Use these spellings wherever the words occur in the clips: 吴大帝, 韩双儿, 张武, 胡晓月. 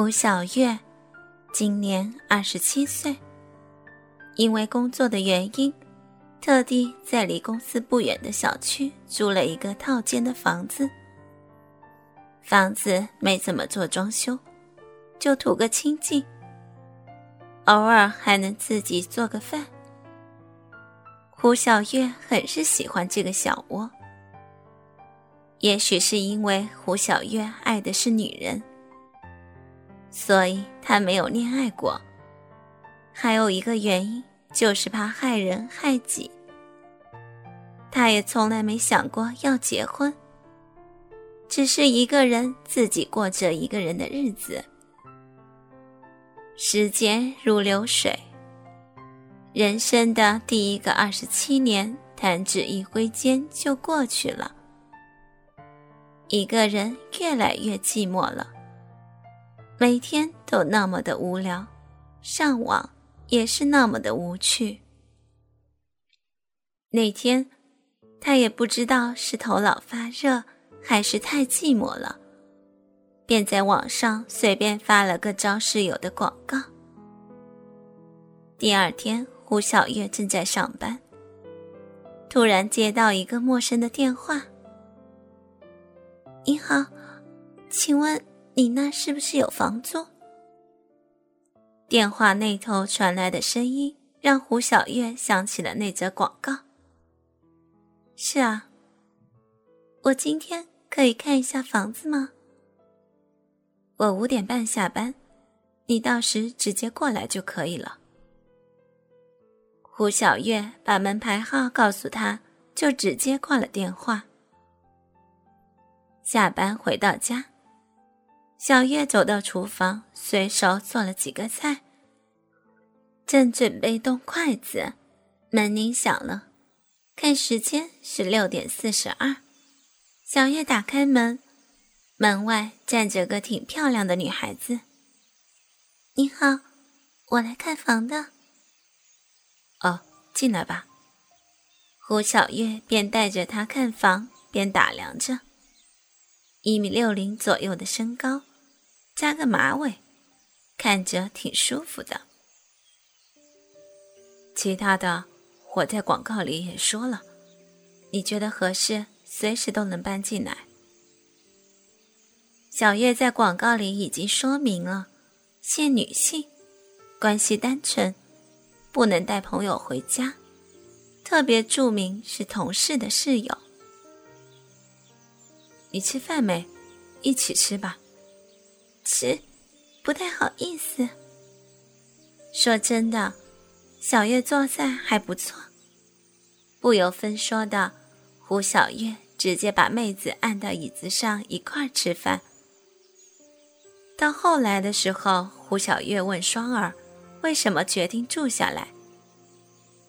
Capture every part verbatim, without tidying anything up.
胡晓月今年二十七岁，因为工作的原因，特地在离公司不远的小区租了一个套间的房子。房子没怎么做装修，就图个清静，偶尔还能自己做个饭。胡晓月很是喜欢这个小窝，也许是因为胡晓月爱的是女人，所以她没有恋爱过。还有一个原因就是怕害人害己，她也从来没想过要结婚，只是一个人自己过着一个人的日子。时间如流水，人生的第一个二十七年弹指一挥间就过去了。一个人越来越寂寞了，每天都那么的无聊，上网也是那么的无趣。那天他也不知道是头脑发热还是太寂寞了，便在网上随便发了个招室友的广告。第二天，胡晓月正在上班，突然接到一个陌生的电话。你好，请问你那是不是有房租？电话那头传来的声音让胡晓月想起了那则广告。是啊，我今天可以看一下房子吗？我五点半下班，你到时直接过来就可以了。胡晓月把门牌号告诉他，就直接挂了电话。下班回到家，小月走到厨房，随手做了几个菜，正准备动筷子，门铃响了，看时间是六点四十二。小月打开门，门外站着个挺漂亮的女孩子。你好，我来看房的。哦，进来吧。胡晓月便带着她看房，边打量着。一米六零左右的身高，扎个马尾，看着挺舒服的。其他的，我在广告里也说了，你觉得合适，随时都能搬进来。小月在广告里已经说明了，限女性，关系单纯，不能带朋友回家，特别注明是同事的室友。你吃饭没？一起吃吧。吃，不太好意思。说真的，小月做菜还不错。不由分说的，胡小月直接把妹子按到椅子上一块儿吃饭。到后来的时候，胡小月问双儿为什么决定住下来。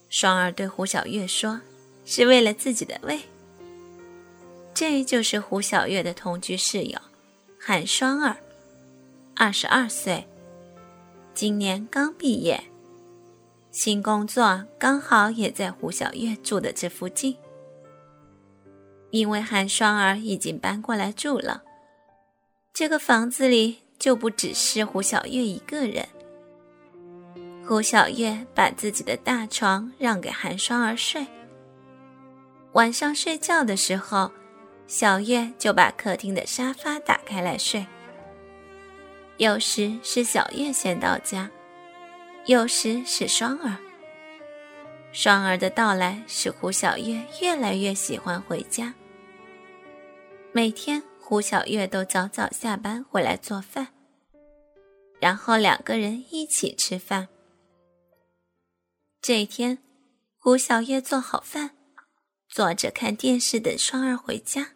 双儿对胡小月说，是为了自己的胃。这就是胡小月的同居室友，韩双儿，二十二岁，今年刚毕业，新工作刚好也在胡小月住的这附近。因为韩双儿已经搬过来住了，这个房子里就不只是胡小月一个人。胡小月把自己的大床让给韩双儿睡。晚上睡觉的时候，小月就把客厅的沙发打开来睡。有时是小月先到家，有时是双儿。双儿的到来使胡小月越来越喜欢回家。每天胡小月都早早下班回来做饭，然后两个人一起吃饭。这一天，胡小月做好饭，坐着看电视等双儿回家。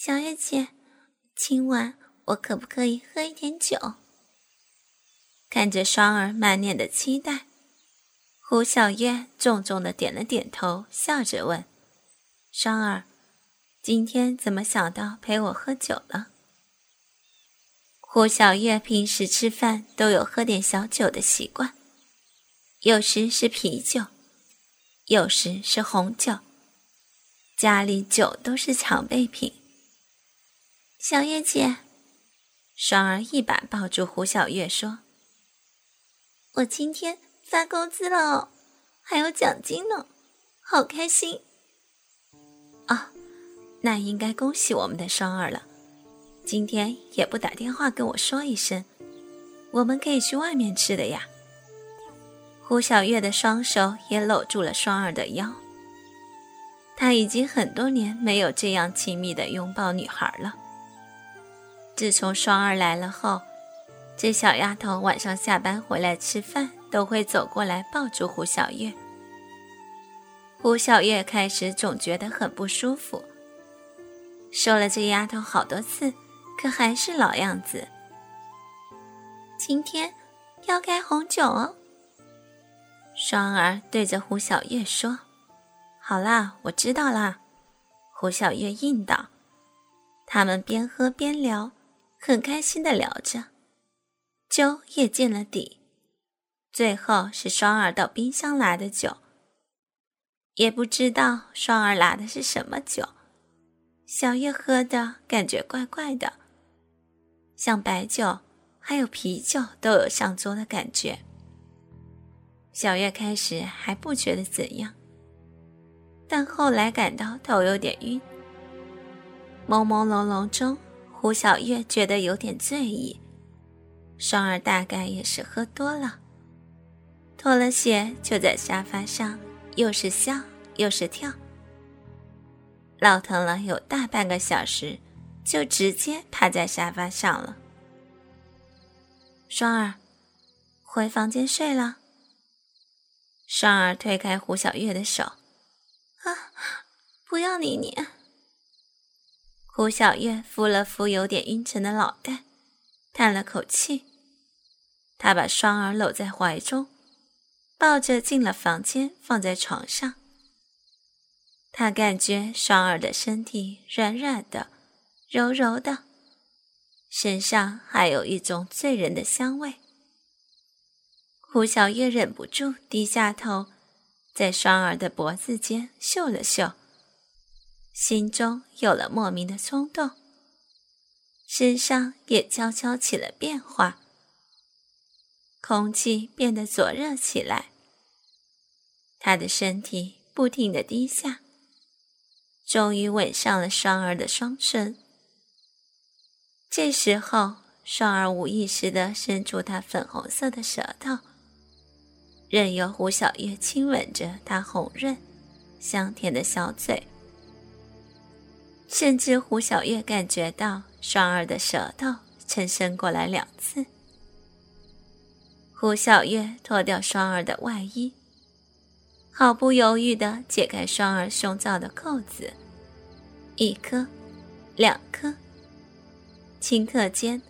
小月姐，今晚我可不可以喝一点酒？看着双儿满脸的期待，胡小月重重的点了点头，笑着问，双儿，今天怎么想到陪我喝酒了？胡小月平时吃饭都有喝点小酒的习惯，有时是啤酒，有时是红酒，家里酒都是常备品。小月姐，双儿一把抱住胡小月说：“我今天发工资了哦，还有奖金呢，好开心！”啊，那应该恭喜我们的双儿了。今天也不打电话跟我说一声，我们可以去外面吃的呀。胡小月的双手也搂住了双儿的腰。她已经很多年没有这样亲密地拥抱女孩了。自从双儿来了后，这小丫头晚上下班回来吃饭都会走过来抱住胡小月。胡小月开始总觉得很不舒服，说了这丫头好多次，可还是老样子。今天要开红酒哦，双儿对着胡小月说。好啦，我知道啦，胡小月应道。他们边喝边聊，很开心地聊着，酒也见了底。最后是双儿到冰箱拿的酒，也不知道双儿拿的是什么酒，小月喝的感觉怪怪的，像白酒还有啤酒都有上桌的感觉。小月开始还不觉得怎样，但后来感到头有点晕。朦朦胧胧中，胡小月觉得有点醉意，双儿大概也是喝多了，脱了鞋就在沙发上又是笑又是跳，闹腾了有大半个小时，就直接趴在沙发上了。双儿，回房间睡了。双儿推开胡小月的手，啊，不要理你。胡小月敷了敷有点晕沉的脑袋，叹了口气，她把双儿搂在怀中，抱着进了房间，放在床上。她感觉双儿的身体软软的，柔柔的，身上还有一种醉人的香味。胡小月忍不住低下头，在双儿的脖子间嗅了嗅，心中有了莫名的冲动，身上也悄悄起了变化，空气变得灼热起来，她的身体不停地低下，终于吻上了双儿的双唇。这时候，双儿无意识地伸出她粉红色的舌头，任由胡小月亲吻着她红润香甜的小嘴，甚至胡小月感觉到双儿的舌头曾伸过来两次。胡小月脱掉双儿的外衣，毫不犹豫地解开双儿胸罩的扣子，一颗，两颗，顷刻间，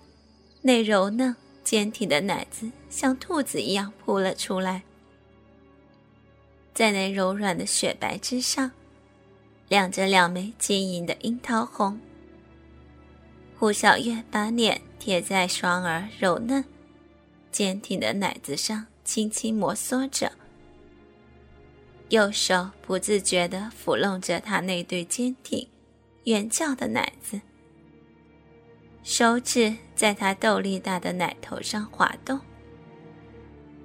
那柔嫩坚挺的奶子像兔子一样扑了出来，在那柔软的雪白之上亮着两枚晶莹的樱桃红。胡小月把脸贴在双儿柔嫩坚挺的奶子上，轻轻摩挲着，右手不自觉地抚弄着她那对坚挺圆翘的奶子，手指在她豆粒大的奶头上滑动。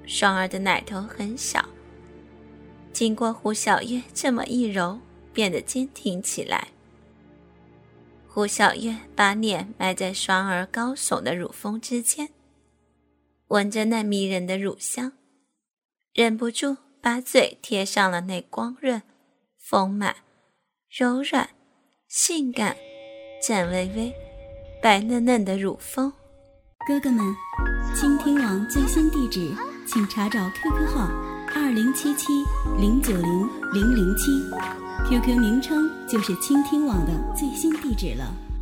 双儿的奶头很小，经过胡小月这么一揉，变得坚挺起来。胡小月把脸埋在双儿高耸的乳峰之间，闻着那迷人的乳香，忍不住把嘴贴上了那光润、丰满、柔软、性感、颤巍巍、白嫩嫩的乳峰。哥哥们，倾听网最新地址，请查找 Q Q 号二零七七零九零零零七。Q Q 名称就是倾听网的最新地址了。